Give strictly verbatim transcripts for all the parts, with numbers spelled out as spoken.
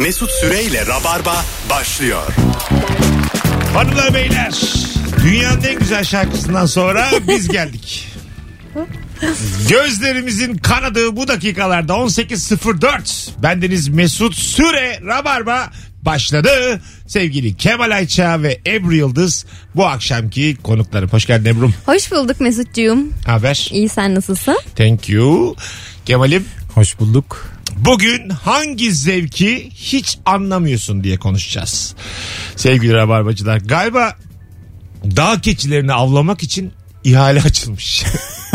Mesut Süre ile Rabarba başlıyor. Hanımlar beyler, dünyanın en güzel şarkısından sonra biz geldik. Gözlerimizin kanadığı bu dakikalarda on sekiz sıfır dört. Bendeniz Mesut Süre, Rabarba başladı. Sevgili Kemal Ayça ve Ebru Yıldız bu akşamki konuklarım. Hoş geldin Ebru'm. Hoş bulduk Mesut'cuğum. Haber? İyi, sen nasılsın? Thank you. Kemal'im. Hoş bulduk. Bugün hangi zevki hiç anlamıyorsun diye konuşacağız. Sevgili Rabarbacılar, galiba dağ keçilerini avlamak için ihale açılmış.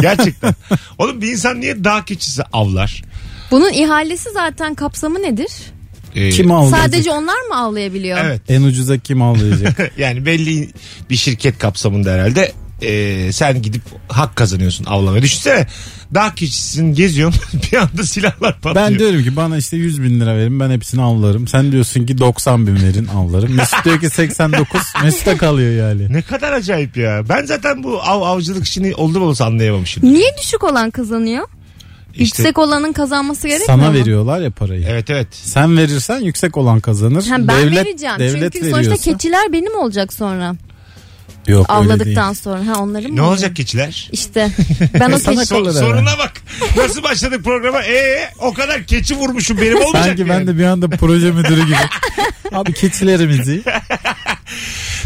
Gerçekten. Oğlum, bir insan niye dağ keçisi avlar? Bunun ihalesi zaten kapsamı nedir? Ee, kim avlayacak? Sadece onlar mı avlayabiliyor? Evet. En ucuza kim avlayacak? Yani belli bir şirket kapsamında herhalde. Ee, sen gidip hak kazanıyorsun avlamaya. Düşünsene, dağ keçisin, geziyorsun, bir anda silahlar patlıyor. Ben diyorum ki bana işte yüz bin lira verin, ben hepsini avlarım. Sen diyorsun ki doksan bin verin, avlarım. Mesut diyor ki seksen dokuz. Mesut'a kalıyor yani. Ne kadar acayip ya. Ben zaten bu av avcılık işini oldum olsa anlayamamışım. Niye düşük olan kazanıyor? İşte, yüksek olanın kazanması gerekmiyor mu? Sana veriyorlar ya parayı. Evet evet. Sen verirsen yüksek olan kazanır. Ha, ben devlet, vereceğim. Devlet çünkü veriyorsa... sonuçta keçiler benim olacak sonra. Yok, avladıktan sonra. Ha, onları mı? Ne olacak keçiler? İşte. Ben o keçi... Sor, soruna bak. Nasıl başladık programa? Ee, o kadar keçi vurmuşum, benim olmayacak. Sanki yani. Ben de bir anda proje müdürü gibi. Abi keçilerimizi.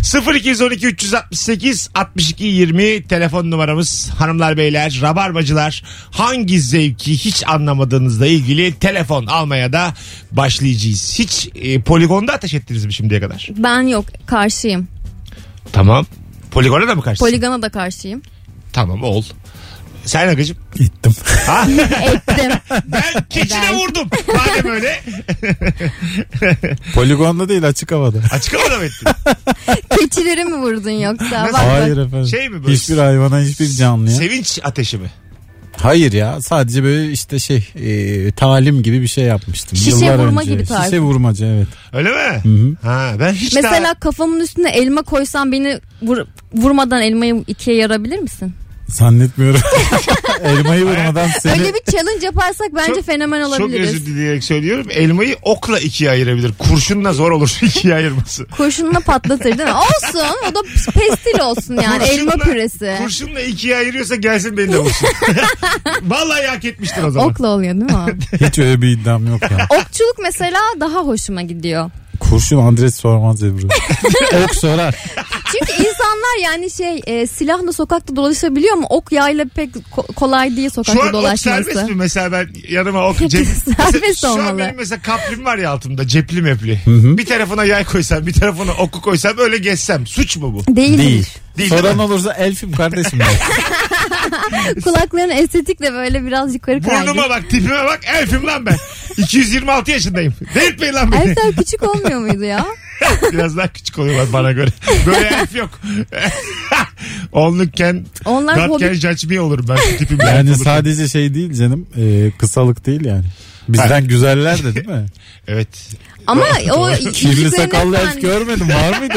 sıfır iki on iki üç altı sekiz altmış iki yirmi telefon numaramız. Hanımlar beyler, Rabarbacılar, hangi zevki hiç anlamadığınızla ilgili telefon almaya da başlayacağız. Hiç e, poligonda ateş ettiniz mi şimdiye kadar? Ben yok, karşıyım. Tamam. Poligona da mı karşısın? Poligona da karşıyım. Tamam, ol. Sen Akıcım? Gittim. Ettim. Ben keçine vurdum. Madem öyle. Poligonda değil, açık havada. Açık havada mı ettin? Keçileri mi vurdun yoksa? Bak, hayır efendim. Şey mi böyle? Hiçbir hayvana, hiçbir canlıya. Sevinç ateşi mi? Hayır ya, sadece böyle işte şey e, talim gibi bir şey yapmıştım. Şişe yıllar vurma önce. Gibi tarif. Şişe vurmaca, evet. Öyle mi? Hı-hı. Ha, ben hiç mesela daha... kafamın üstüne elma koysam beni vur, vurmadan elmayı ikiye yarabilir misin? Zannetmiyorum. Elmayı vurmadan seni... Öyle bir challenge yaparsak bence çok, fenomen olabiliriz. Çok özür dileyerek söylüyorum. Elmayı okla ikiye ayırabilir. Kurşunla zor olur ikiye ayırması. Kurşunla patlatır değil mi? Olsun. O da pestil olsun yani. Kurşunla, elma püresi. Kurşunla ikiye ayırıyorsa gelsin beni de vursun. Vallahi hak etmiştir o zaman. Okla oluyor değil mi? Hiç öyle bir iddiam yok ya. Okçuluk mesela daha hoşuma gidiyor. Kurşun adres sormaz Ebru. Ok sorar. Çünkü insanlar yani şey e, silahla sokakta dolaşabiliyor mu? Ok yayla pek ko- kolay değil sokakta dolaşması. Şu an ok serbest mi? Mesela ben yanıma ok... Cep... serbest olmalı. Şu an benim mesela kaplim var ya altımda, cepli mepli. Hı-hı. Bir tarafına yay koysam, bir tarafına oku koysam, öyle geçsem suç mu bu? Değil. Değil. Değil. Soran değil olursa elfim kardeşim. Kulakların estetikle böyle biraz yukarı kaydı. Burnuma bak, tipime bak, elfim lan ben. iki yüz yirmi altı yaşındayım. Delirtmeyin lan beni. Elfler küçük olmuyor muydu ya? Biraz daha küçük oluyorlar bana göre. Böyle elf yok. Onlukken Godken judge me olurum ben. Tipim yani sadece şey değil canım. E, kısalık değil yani. Bizden ha. Güzeller de değil mi? Evet. Ama o kirli sakallı elf görmedim, var mıydı?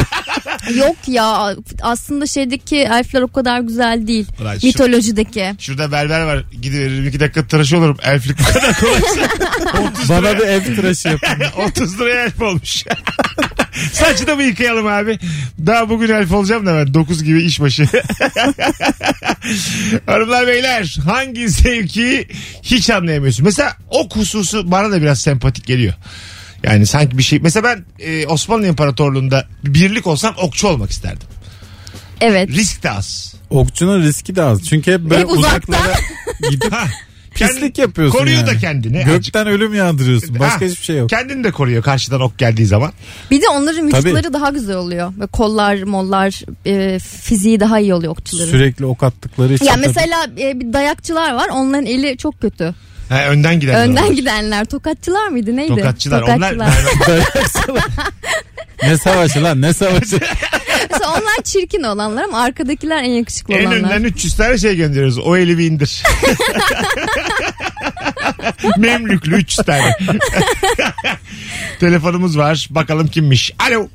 Yok ya, aslında şeydeki elfler o kadar güzel değil. Ulan mitolojideki. Şu, şurada berber var, gidiveririm iki dakika tıraşı olurum, elflik bu kadar kolay. Bana bir elf tıraşı yapın. otuz liraya elf olmuş. Saçı da mı yıkayalım abi? Daha bugün elf olacağım da ben dokuz gibi işbaşı. Hanımlar beyler, hangi zevki hiç anlayamıyorsun? Mesela ok hususu bana da biraz sempatik geliyor. Yani sanki bir şey... Mesela ben e, Osmanlı İmparatorluğu'nda birlik olsam okçu olmak isterdim. Evet. Risk de az. Okçunun riski de az. Çünkü hep böyle hep uzaklara gidip pislik yapıyorsun. Koruyor yani da kendini. Gökten azıcık ölüm yağdırıyorsun. Başka ha, hiçbir şey yok. Kendini de koruyor karşıdan ok geldiği zaman. Bir de onların vücutları daha güzel oluyor. Ve kollar, mollar, e, fiziği daha iyi oluyor okçuların. Sürekli ok attıkları için. Ya mesela e, bir dayakçılar var. Onların eli çok kötü. Ha, önden gidenler. Önden var. Gidenler. Tokatçılar mıydı? Neydi? Tokatçılar. Tokatçılar. Onlar... Ne savaşı lan? Ne savaşı? Mesela onlar çirkin olanlar ama arkadakiler en yakışıklı en olanlar. En önden üç yüz tane şey gönderiyoruz. O eli bir indir. Memlüklü üç yüz tane. Telefonumuz var. Bakalım kimmiş? Alo.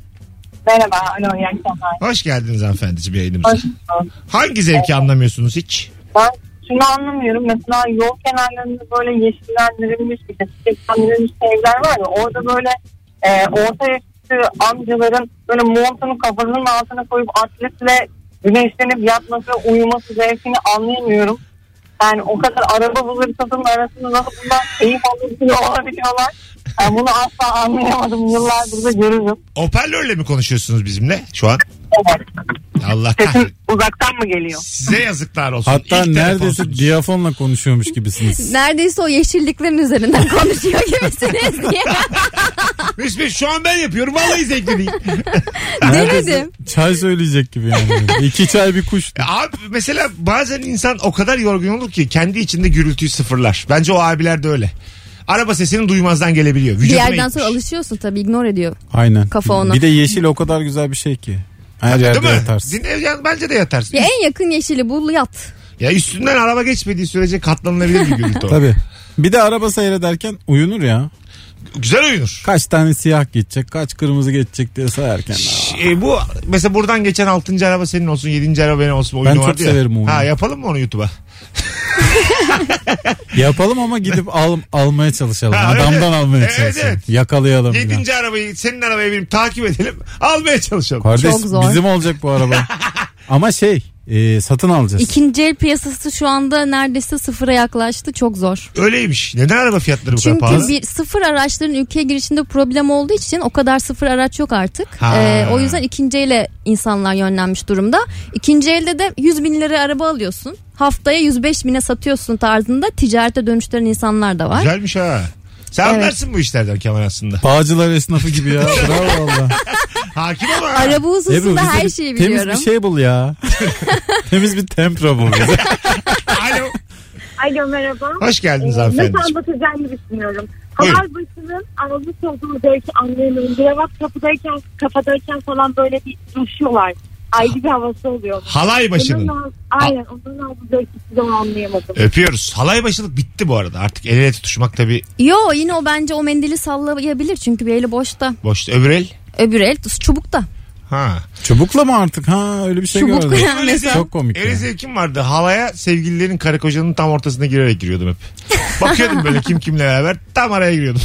Merhaba. Alo. İyi akşamlar. Hoş geldiniz hanımefendiciğim yayınımıza. Hoş bulduk. Hangi zevki evet anlamıyorsunuz hiç? Ben şunu anlamıyorum. Mesela yol kenarlarında böyle yeşillendirilmiş, bir de çiçeklendirilmiş evler var ya, orada böyle e, e, orta yaşlı amcaların böyle montunu kafasının altına koyup atletle güneşlenip yatması, uyuması zevkini anlayamıyorum. Yani o kadar araba bulursatının arasında nasıl bundan keyif alabiliyorlar? Yani bunu asla anlayamadım. Yıllardır da görürüm. Hoparlörle mi konuşuyorsunuz bizimle şu an? Evet. Allah kahretsin. Uzaktan mı geliyor? Size yazıklar olsun. Hatta İlk neredeyse diyafonla konuşuyormuş gibisiniz. Neredeyse o yeşilliklerin üzerinden konuşuyor gibisiniz diye. Müsbih şu an ben yapıyorum. Vallahi zevkli değil. Demedim. Çay söyleyecek gibi yani. İki çay bir kuş. Abi mesela bazen insan o kadar yorgun olur ki kendi içinde gürültüyü sıfırlar. Bence o abiler de öyle. Araba sesini duymazdan gelebiliyor. Vücuduma bir yerden gitmiş. Sonra alışıyorsun tabii. Ignore ediyor. Aynen. Kafa ona. Bir de yeşil o kadar güzel bir şey ki. Her yerde yatarsın. Dinle, bence de yatarsın. Ya en yakın yeşili bul, yat. Ya üstünden araba geçmediği sürece katlanılabilir bir gürültü. Tabii. Bir de araba seyrederken uyunur ya. Güzel uyunur. Kaç tane siyah geçecek, kaç kırmızı geçecek diye sayarken. E, bu mesela buradan geçen altıncı araba senin olsun, yedinci araba benim olsun. Ben çok severim onu. Ha, yapalım mı onu YouTube'a? Yapalım ama gidip al, almaya çalışalım. Ha, adamdan öyle. Almaya evet, çalışalım. Evet. Yakalayalım. Yedinci yani. Arabayı senin arabaya benim takip edelim. Almaya çalışalım. Kardeş bizim olacak bu araba. Ama şey e, satın alacağız. İkinci el piyasası şu anda neredeyse sıfıra yaklaştı. Çok zor. Öyleymiş. Neden araba fiyatları bu kadar pahalı? Çünkü sıfır araçların ülkeye girişinde problem olduğu için o kadar sıfır araç yok artık. E, o yüzden ikinci ele insanlar yönlenmiş durumda. İkinci elde de yüz bin liraya araba alıyorsun. Haftaya yüz beş bine satıyorsun tarzında ticarete dönüştüren insanlar da var. Güzelmiş ha. Sen evet. Anlarsın bu işlerden Kemal aslında. Bağcılar esnafı gibi ya. Bravo valla. Hakim ama. Araba hususunda Ebru, her şeyi biliyorum. Temiz bir şey bul ya. Temiz bir tempra bul. Alo. Alo merhaba. Hoş geldiniz ee, hanımefendi. Nasıl anlatacağımı düşünüyorum. Havarbasının ağzı solduğunu belki anlayamıyorum. Biravak kapıdayken, kafadayken falan böyle bir düşüyorlar. Ayrı bir havası oluyor. Halaybaşının. Onun ağzı, aynen onun ağzı da ikisi de anlayamadım. Öpüyoruz. Halaybaşılık bitti bu arada. Artık el ele tutuşmak tabii. Yo yine o bence o mendili sallayabilir. Çünkü bir eli boşta. Boşta. Öbür el? Öbür el çubukta. Ha. Çubukla mı artık? Ha öyle bir şey çubuk gördüm. Çubukla yani mesela. Çok komik. El zevkim vardı. Halaya sevgililerin karı kocanın tam ortasına girerek giriyordum hep. Bakıyordum böyle kim kimle beraber tam araya giriyordum.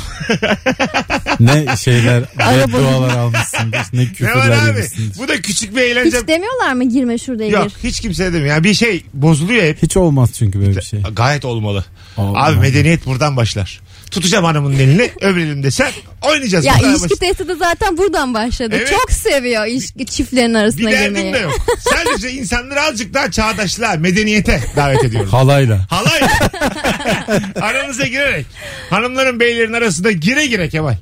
Ne şeyler, ne dualar almışsın, ne küfürler yemişsin. Bu da küçük bir eğlence. Hiç demiyorlar mı girme şurada gir? Yok hiç kimse demiyor. Yani bir şey bozuluyor hep. Hiç olmaz çünkü böyle bir şey. Gayet olmalı. Olmaz. Abi medeniyet buradan başlar. Tutacağım hanımın elini, öbür elimde sen oynayacağız. Ya ilişki baş... testi de zaten buradan başladı. Evet. Çok seviyor ilişki çiftlerin arasına girmeyi. Bir derdim de yok. Sadece insanları azıcık daha çağdaşlığa, medeniyete davet ediyorum. Halayla. Halayla. Aranıza girerek. Hanımların beylerin arasında gire gire Kemal.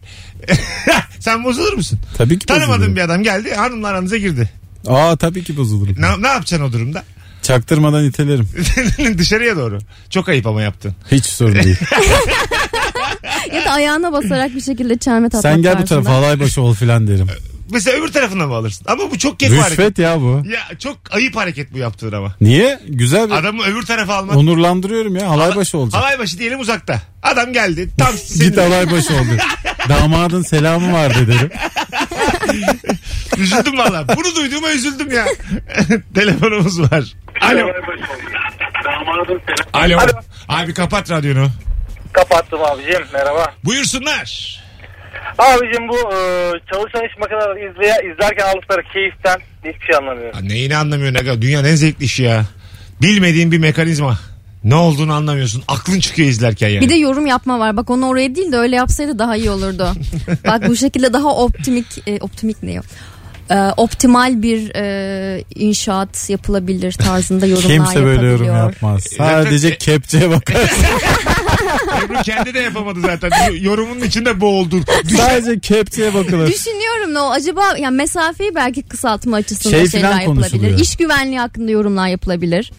Sen bozulur musun? Tabii ki bozulurum. Tanımadığın bir adam geldi, hanımla aranıza girdi. Aa tabii ki bozulurum. Ne, ne yapacaksın o durumda? Çaktırmadan itelerim. Dışarıya doğru. Çok ayıp ama yaptın. Hiç sorun değil. Ya da ayağına basarak bir şekilde çelme tatmak. Sen gel bu tarafa halaybaşı ol filan derim. Mesela öbür tarafına mı alırsın? Ama bu çok kek hareket. Rüşvet ya bu. Ya çok ayıp hareket bu yaptığın ama. Niye? Güzel bir... Adamı öbür tarafa almak. Onurlandırıyorum ya. Halaybaşı olacak. Halaybaşı diyelim uzakta. Adam geldi. Tam git halaybaşı oldu. Damadın selamı var derim. Üzüldüm valla. Bunu duyduğuma üzüldüm ya. Telefonumuz var. Alo. Alo. Alo. Abi kapat radyonu. Kapattım abicim, merhaba. Buyursunlar. Abicim bu e, çalışan iş makineleri izleye, izlerken aldıkları keyiften hiçbir şey anlamıyorum. Ya neyini anlamıyorsun aga? Dünyanın en zevkli işi ya. Bilmediğin bir mekanizma. Ne olduğunu anlamıyorsun. Aklın çıkıyor izlerken yani. Bir de yorum yapma var. Bak onu oraya değil de öyle yapsaydı daha iyi olurdu. Bak bu şekilde daha optimik, e, optimik ne yok? E, optimal bir e, inşaat yapılabilir tarzında yorumlar yapabiliyor. Kimse böyle yorum yapmaz. Sadece kepçeye bakar. Ebru kendi de yapamadı zaten. Yorumun içinde boğuldu. Düşün... Sadece kepçeye bakılır. Düşünüyorum ne o acaba yani mesafeyi belki kısaltma açısından şey şeyler yapılabilir. İş güvenliği hakkında yorumlar yapılabilir.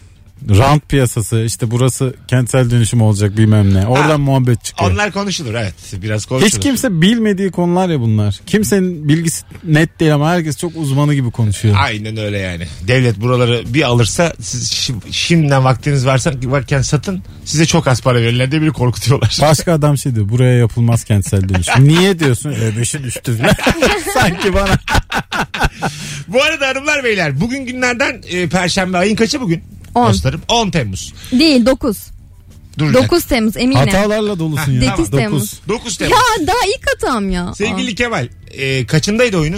Rant piyasası işte burası kentsel dönüşüm olacak bilmem ne. Oradan ha, muhabbet çıkıyor. Onlar konuşulur evet biraz konuşulur. Hiç kimse bilmediği konular ya bunlar. Kimsenin bilgisi net değil ama herkes çok uzmanı gibi konuşuyor. Aynen öyle yani. Devlet buraları bir alırsa siz şimdiden vaktiniz varsa varken satın size çok az para verirler diye biri korkutuyorlar. Başka adam şey diyor buraya yapılmaz kentsel dönüşüm. Niye diyorsun? Öbeşin üstüne. Sanki bana. Bu arada hanımlar beyler bugün günlerden e, Perşembe ayın kaçı bugün? on Dostlarım on Temmuz. Değil dokuz duracak. dokuz Temmuz eminim. Hatalarla dolusun ha, ya. dokuz tamam. Temmuz. dokuz Temmuz. Ya daha ilk hatam ya. Sevgili Aa. Kemal, e, kaçındaydı oyunu?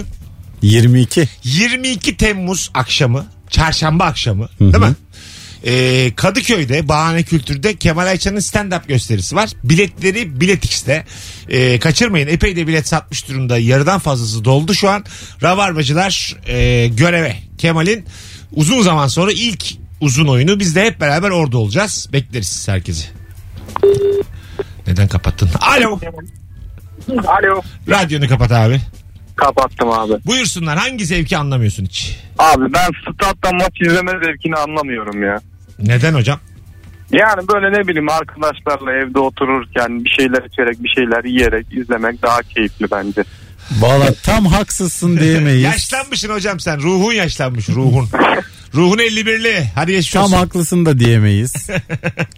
yirmi iki. yirmi iki Temmuz akşamı, çarşamba akşamı, Hı-hı. değil mi? E, Kadıköy'de, Bahane Kültür'de Kemal Ayça'nın stand-up gösterisi var. Biletleri Biletix'te. E, kaçırmayın. Epey de bilet satmış durumda. Yarıdan fazlası doldu şu an. Rabarbacılar e, göreve. Kemal'in uzun zaman sonra ilk uzun oyunu. Biz de hep beraber orada olacağız. Bekleriz herkesi. Neden kapattın? Alo. Alo. Radyonu kapat abi. Kapattım abi. Buyursunlar. Hangi zevki anlamıyorsun hiç? Abi ben statta maç izleme zevkini anlamıyorum ya. Neden hocam? Yani böyle ne bileyim arkadaşlarla evde otururken bir şeyler içerek bir şeyler yiyerek izlemek daha keyifli bence. Valla tam haksızsın diyemeyiz. Yaşlanmışsın hocam sen. Ruhun yaşlanmış ruhun. Ruhun elli birli. Hadi geçmiş olsun. Tam haklısın da diyemeyiz.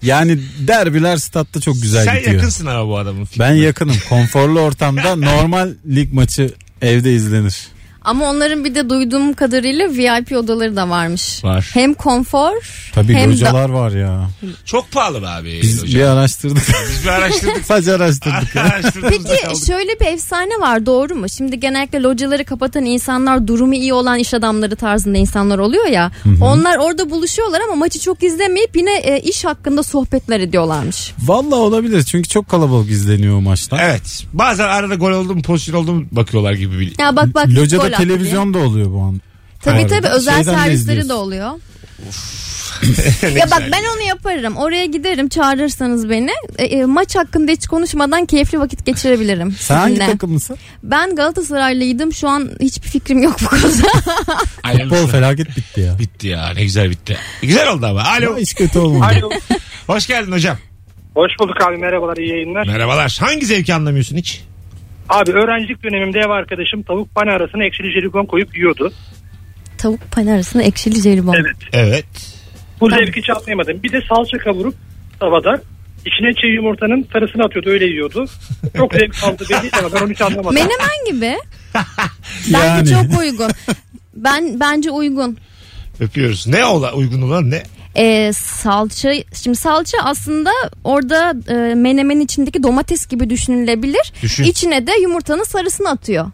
Yani derbiler statta çok güzel sen gidiyor. Sen yakınsın ama bu adamın fikrine. Ben yakınım. Konforlu ortamda normal lig maçı evde izlenir. Ama onların bir de duyduğum kadarıyla V I P odaları da varmış. Var. Hem konfor Tabii hem hocalar da... var ya. Çok pahalı be abi. Biz hocam. bir araştırdık. Biz bir araştırdık. Sadece araştırdık. Peki şöyle bir efsane var, doğru mu? Şimdi genellikle locaları kapatan insanlar durumu iyi olan iş adamları tarzında insanlar oluyor ya. Hı-hı. Onlar orada buluşuyorlar ama maçı çok izlemeyip yine e, iş hakkında sohbetler ediyorlarmış. Vallahi olabilir çünkü çok kalabalık izleniyor o maçlar. Evet. Bazen arada gol oldu mu pozisyon oldu mu bakıyorlar gibi. Bir... Ya bak bak. Locada televizyon da oluyor bu an. Tabii Aynen. tabii özel Şeyden servisleri de oluyor. Ya bak ben onu yaparım. Oraya giderim, çağırırsanız beni. E, e, maç hakkında hiç konuşmadan keyifli vakit geçirebilirim. Sen hangi takımlısın? Ben Galatasaraylıydım. Şu an hiçbir fikrim yok bu konuda. Futbol felaket bitti ya. Bitti ya. Ne güzel bitti. Güzel oldu ama. Alo. Hiç kötü olmadı. Alo. Hoş geldin hocam. Hoş bulduk abi. Merhabalar. İyi yayınlar. Merhabalar. Hangi zevki anlamıyorsun hiç? Abi öğrencilik dönemimde ev arkadaşım tavuk pane arasına ekşili jelibon koyup yiyordu. Tavuk pane arasına ekşili jelibon. Evet. Evet. Bu zevki hiç anlayamadım. Bir de salça kavurup tavada içine çiğ yumurtanın sarısını atıyordu, öyle yiyordu. Çok zevk aldı beni ama ben onu hiç anlamadım. Menemen gibi. Bence yani. Çok uygun. Ben bence uygun. Öpüyoruz. Ne ola uygun olan ne? Ee, salça, şimdi salça aslında orada e, menemenin içindeki domates gibi düşünülebilir. Düşün. İçine de yumurtanın sarısını atıyor.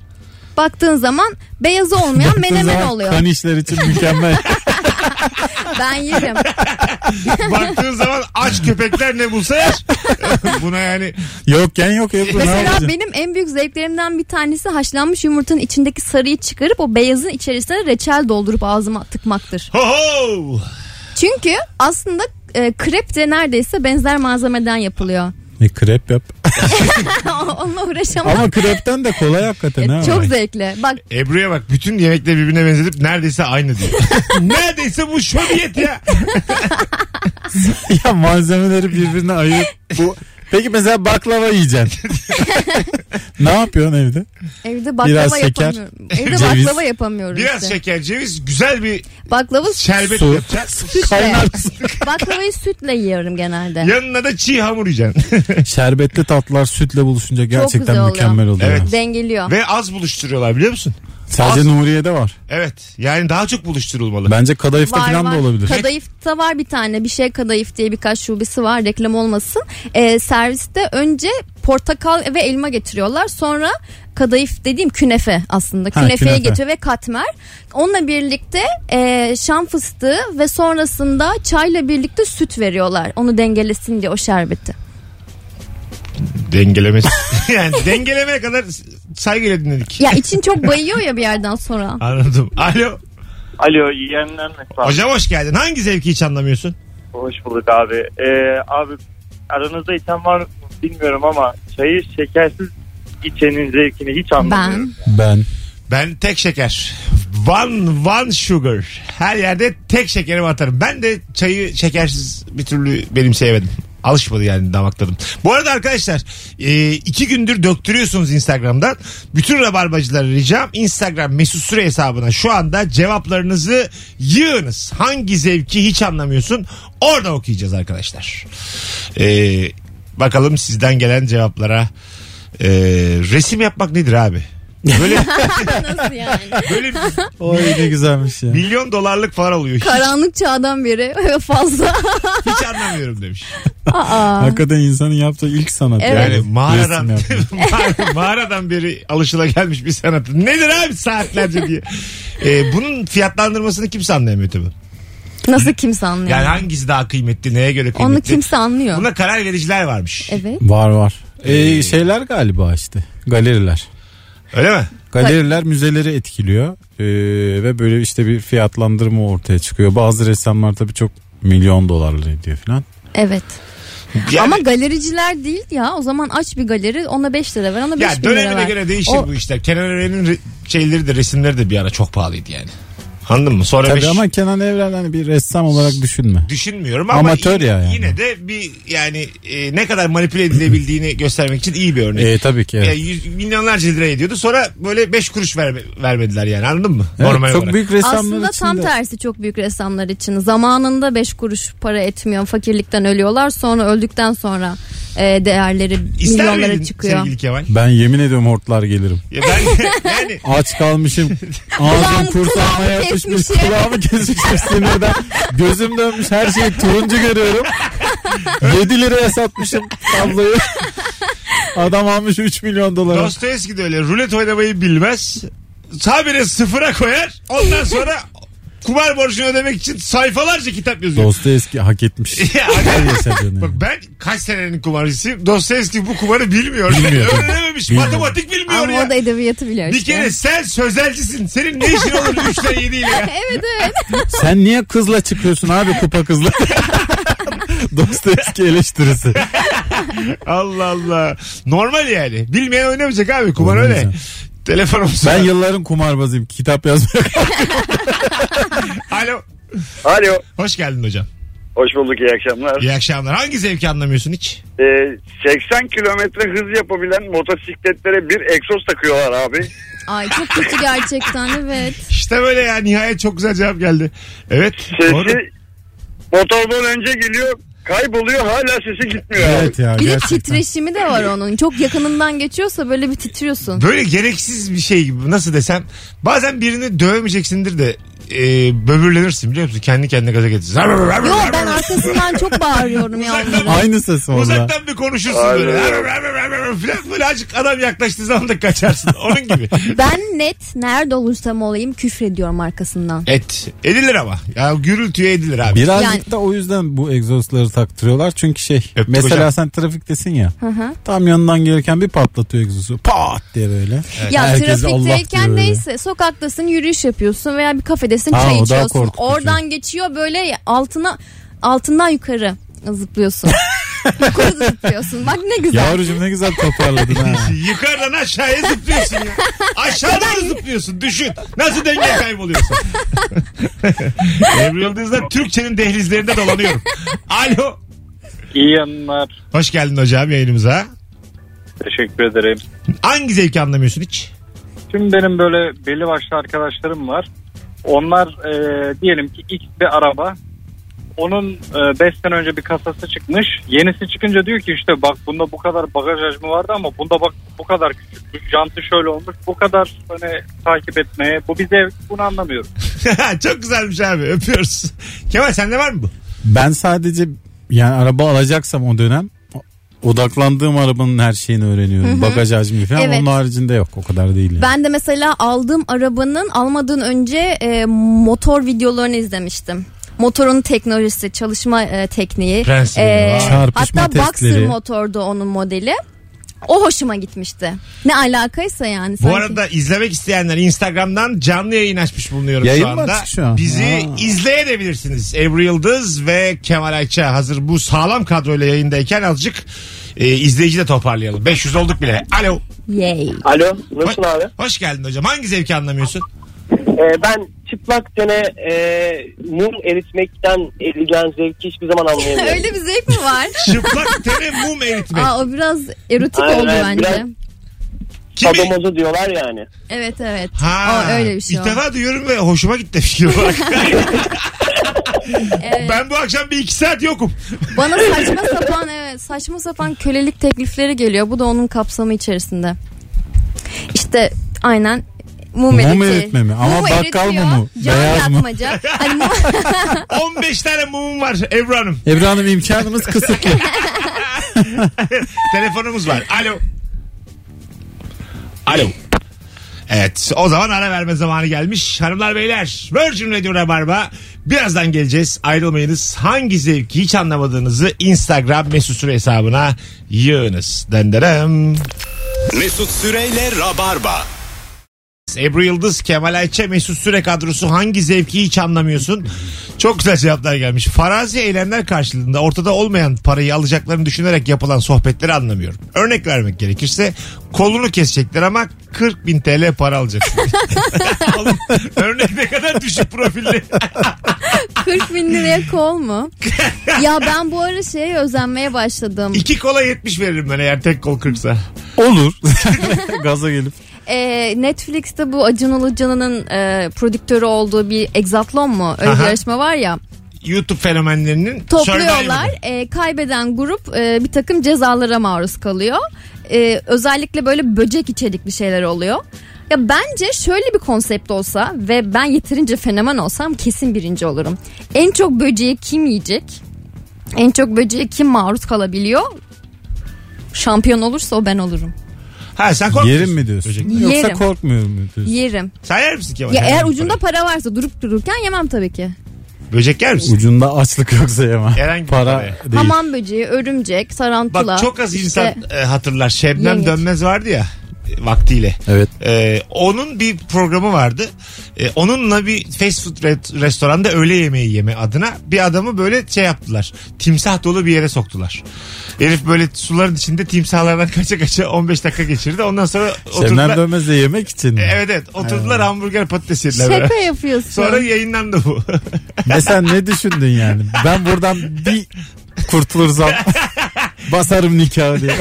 Baktığın zaman beyaz olmayan menemen oluyor. Kan işler için mükemmel. Ben yerim. Baktığın zaman aç köpekler ne bulsa yer. Buna yani yokken yok. yok Mesela benim en büyük zevklerimden bir tanesi haşlanmış yumurtanın içindeki sarıyı çıkarıp o beyazın içerisine reçel doldurup ağzıma tıkmaktır. Ho ho! Çünkü aslında e, krep de neredeyse benzer malzemeden yapılıyor. E krep yap. Onunla uğraşamam. Ama krepten de kolay hakikaten. E, ha, çok zevkli. Bak. Ebru'ya bak, bütün yemekler birbirine benzedip neredeyse aynı diyor. Neredeyse bu şöbiyet ya. Ya malzemeleri birbirine ayırıp bu... Peki mesela baklava yiyeceksin. Ne yapıyorsun evde? Evde baklava Biraz yapamıyorum. Şeker, evde ceviz. baklava yapamıyorum. Biraz işte. şeker, ceviz, güzel bir baklava şerbet su, yapacağız. Sütle. Baklavayı sütle yiyorum genelde. Yanına da çiğ hamur yiyeceksin. Şerbetli tatlılar sütle buluşunca gerçekten oluyor. mükemmel oluyor. Evet. Dengeliyor. Ve az buluşturuyorlar, biliyor musun? Sadece az... Nuriye'de var. Evet. Yani daha çok buluşturulmalı. Bence kadayıfta var, falan var. da olabilir. Kadayıfta var bir tane. Bir şey kadayıf diye birkaç şubesi var. Reklam olmasın. Ee, serviste önce portakal ve elma getiriyorlar. Sonra kadayıf dediğim künefe aslında. Ha, Künefeye künefe. getiriyor ve katmer. Onunla birlikte e, şam fıstığı ve sonrasında çayla birlikte süt veriyorlar. Onu dengelesin diye o şerbeti. Dengelemesi. Yani dengelemeye kadar saygıyla dinledik. Ya için çok bayıyor ya bir yerden sonra. Anladım. Alo. Alo, iyi yayınlar. Hocam hoş geldin. Hangi zevki hiç anlamıyorsun? Hoş bulduk abi. Ee, abi aranızda içen var mı bilmiyorum ama çayı şekersiz içenin zevkini hiç anlamıyorum. Ben. Ben. Ben tek şeker. One, one sugar. Her yerde tek şekerimi atarım. Ben de çayı şekersiz bir türlü benimseyemedim. Alışmadı yani damak tadım. Bu arada arkadaşlar iki gündür döktürüyorsunuz Instagram'dan. Bütün rabarbacılara ricam, Instagram Mesut Süre hesabına şu anda cevaplarınızı yığınız. Hangi zevki hiç anlamıyorsun? Orada okuyacağız arkadaşlar. Ee, bakalım sizden gelen cevaplara. Ee, resim yapmak nedir abi? Böyle nasıl yani? Böyle oy ne güzelmiş ya. Milyon dolarlık para oluyor. Karanlık hiç. Çağdan beri fazla. Hiç anlamıyorum demiş. Hakikaten insanın yaptığı ilk sanat. Evet. Yani mağaradan, mağaradan beri alışılagelmiş bir sanat. Nedir abi saatlerce diye. Ee, bunun fiyatlandırmasını kimse anlayamıyor tabii. Nasıl kimse anlıyor? Yani hangisi daha kıymetli, neye göre kıymetli? Onu kimse anlıyor. Buna karar vericiler varmış. Evet. Var var. Ee, şeyler galiba işte. Galeriler. Öyle mi? Galeriler müzeleri etkiliyor. Ee, ve böyle işte bir fiyatlandırma ortaya çıkıyor. Bazı ressamlar tabii çok milyon dolarlı diyor falan. Evet. Yani, ama galericiler değil ya. O zaman aç bir galeri ona beş lira ver, ona beş bin lira ver. Ya dönemine göre değişir o... bu işler. Kenan Evren'in şeyleri de, resimleri de bir ara çok pahalıydı yani. Anladın mı? Sonra tabii beş... ama Kenan Evren hani bir ressam olarak düşünme. Düşünmüyorum ama amatör y- ya yani. Yine de bir yani e, ne kadar manipüle edilebildiğini göstermek için iyi bir örnek. E, tabii ki. Evet. Yani yüz, milyonlarca lira ediyordu. Sonra böyle beş kuruş ver, vermediler yani. Anladın mı? Evet, normal çok olarak. Büyük ressamlar aslında için tam de... tersi çok büyük ressamlar için. Zamanında beş kuruş para etmiyor. Fakirlikten ölüyorlar. Sonra öldükten sonra e, değerleri İster milyonlara çıkıyor. Ben yemin ediyorum hortlar gelirim. Ya ben, yani... Aç kalmışım. Ağzım kurtarmaya düşmüş, kulağımı kesmişim sinirden. Gözüm dönmüş, her şeyi turuncu görüyorum. yedi liraya satmışım tabloyu. Adam almış üç milyon dolara. Dostoyevski de öyle, rulet oynamayı bilmez. Habire sıfıra koyar. Ondan sonra kumar borcunu ödemek için sayfalarca kitap yazıyor. Dostoyevski hak etmiş. Ya, yani. Bak ben kaç senenin kumarcısıyım. Dostoyevski bu kumarı bilmiyor. bilmiyor. Öğrenememiş. Bilmiyor. Matematik bilmiyor. Ama ya. Ama o da edebiyatı biliyor işte. Bir kere sen sözelcisin. Senin ne işin olur üç ile yedi ile ya? Evet evet. Sen niye kızla çıkıyorsun abi, kupa kızla? Dostoyevski eleştirisi. Allah Allah. Normal yani. Bilmeyen oynamayacak abi. Kumar öyle. Sen. Telefonum sonra. Ben yılların kumarbazıyım. Kitap yazmaya Alo. Alo. Hoş geldin hocam. Hoş bulduk, iyi akşamlar. İyi akşamlar. Hangi zevki anlamıyorsun hiç? Ee, seksen kilometre hız yapabilen motosikletlere bir egzoz takıyorlar abi. Ay çok kötü gerçekten, evet. İşte böyle ya, nihayet çok güzel cevap geldi. Evet. Sesi motordan önce geliyor. Kayboluyor, hala sesi gitmiyor. Evet ya, bir de titreşimi de var onun. Çok yakınından geçiyorsa böyle bir titriyorsun. Böyle gereksiz bir şey gibi, nasıl desem. Bazen birini dövmeyeceksindir de e, böbürlenirsin biliyor musun? Kendi kendine gaza getirirsin. Yok ben arkasından çok bağırıyorum ya. Aynı ses var. Uzaktan bir konuşursun aynen böyle. Böyle azıcık adam yaklaştığı zaman da kaçarsın. Onun gibi. Ben net nerede olursam olayım küfrediyorum arkasından. Et. Edilir ama. Ya gürültüye edilir abi. Birazcık yani... da o yüzden bu egzozları taktırıyorlar. Çünkü şey Öptük mesela hocam. Sen trafiktesin ya. Hı hı. Tam yanından gelirken bir patlatıyor egzozu. Pat diye böyle. Evet. Ya herkes trafikteyken neyse. Sokaktasın, yürüyüş yapıyorsun veya bir kafedesin, ha, çay içiyorsun. Oradan şey geçiyor böyle altına, altından yukarı zıplıyorsun. Yukarı zıplıyorsun. Bak ne güzel. Yavrucuğum ne güzel toparladın ha. Yukarıdan aşağıya zıplıyorsun ya. Aşağıdan zıplıyorsun. Düşün. Nasıl denge kayboluyorsun. Ebru Yıldız'da Türkçenin dehlizlerinde dolanıyorum. Alo. İyi yayınlar. Hoş geldin hocam yayınımıza. Teşekkür ederim. Hangi zevki anlamıyorsun hiç? Şimdi benim böyle belli başlı arkadaşlarım var. Onlar e, diyelim ki X bir araba. Onun beş sene önce bir kasası çıkmış. Yenisi çıkınca diyor ki işte bak bunda bu kadar bagaj hacmi vardı ama bunda bak bu kadar küçük. Jantı şöyle olmuş. Bu kadar hani takip etmeye. Bu bir zevk. Bunu anlamıyorum. Çok güzelmiş abi. Öpüyoruz. Kemal sende var mı bu? Ben sadece yani araba alacaksam o dönem odaklandığım arabanın her şeyini öğreniyorum. Hı hı. Bagaj hacmi falan. Evet. Onun haricinde yok. O kadar değil yani. Ben de mesela aldığım arabanın almadan önce e, motor videolarını izlemiştim. Motorun teknolojisi, çalışma e, tekniği, e, hatta testleri. Boxer motordu onun modeli. O hoşuma gitmişti. Ne alakaysa yani. Sanki. Bu arada izlemek isteyenler Instagram'dan canlı yayın açmış bulunuyorum yayın şu anda. Şu an. Bizi Aa. izleyebilirsiniz. Ebru Yıldız ve Kemal Ayça hazır bu sağlam kadroyla yayındayken azıcık e, izleyici de toparlayalım. beş yüz olduk bile. Alo. Yay. Alo. Nasıl abi? Hoş geldin hocam. Hangi zevki anlamıyorsun? Ben çıplak tene e, mum eritmekten edilen zevki hiçbir zaman anlayamıyorum. Öyle bir zevk mi var? Çıplak tene mum eritmek. Aa, o biraz erotik aynen, oldu bence. Sadomozu diyorlar yani. Evet evet. Ha, o, öyle bir şey. İlk defa duyuyorum ve hoşuma gitti fikir olarak. Evet. Ben bu akşam bir iki saat yokum. Bana saçma sapan evet saçma sapan kölelik teklifleri geliyor. Bu da onun kapsamı içerisinde. İşte aynen. Mum eritme. Mum eritme mi? Ama mumu bakkal mumu. Beyaz mum. Hani mum... on beş tane mumum var Ebru Hanım. Ebru Hanım imkanımız kısıtlı. Telefonumuz var. Alo. Alo. Evet, o zaman ara verme zamanı gelmiş. Hanımlar beyler, Virgin Radio Rabarba. Birazdan geleceğiz. Ayrılmayınız. Hangi zevki hiç anlamadığınızı Instagram Mesut Süre hesabına yığınız. Denderem. Mesut Süre ile Rabarba. Ebru Yıldız, Kemal Ayça, Mesut Süre kadrosu. Hangi zevki hiç anlamıyorsun? Çok güzel cevaplar gelmiş. Farazi eylemler karşılığında ortada olmayan parayı alacaklarını düşünerek yapılan sohbetleri anlamıyorum. Örnek vermek gerekirse kolunu kesecekler ama kırk bin T L para alacaksın. Örnek ne kadar düşük profilli. kırk bin liraya kol mu? Ya ben bu ara şeye özenmeye başladım. İki kola yetmiş veririm ben eğer tek kol kırksa. Olur. Gaza gelip. E, Netflix'te bu Acun Ilıcalı'nın e, prodüktörü olduğu bir Exatlon mu? Öyle bir yarışma var ya. YouTube fenomenlerinin. Topluyorlar. E, kaybeden grup e, bir takım cezalara maruz kalıyor. E, özellikle böyle böcek içerikli şeyler oluyor. Ya bence şöyle bir konsept olsa ve ben yeterince fenomen olsam kesin birinci olurum. En çok böceği kim yiyecek? En çok böceği kim maruz kalabiliyor? Şampiyon olursa o ben olurum. Ha sen korkmuyorsun. Yerim mi diyorsun? Yerim. Yoksa korkmuyorum mu diyorsun? Yerim. Sen yer misin Kemal? Ya eğer yerim ucunda para. para varsa durup dururken yemem tabii ki. Böcek yer misin? Ucunda açlık yoksa yemem. Herhangi para değil. Hamam böceği, örümcek, sarantula. Bak çok az işte insan hatırlar. Şebnem yengeç. Dönmez vardı ya vaktiyle. Evet. Ee, onun bir programı vardı. Ee, onunla bir fast food restoranda öğle yemeği yeme adına bir adamı böyle şey yaptılar. Timsah dolu bir yere soktular. Herif böyle suların içinde timsahlardan kaça kaça on beş dakika geçirdi. Ondan sonra oturdular. Şebnem Dönmez'le yemek için. Evet evet. Oturdular ha. Hamburger patates yediler. Şaka böyle yapıyorsun. Sonra yayınlandı bu. Mesela ne düşündün yani? Ben buradan bir kurtulursam basarım nikahı diye.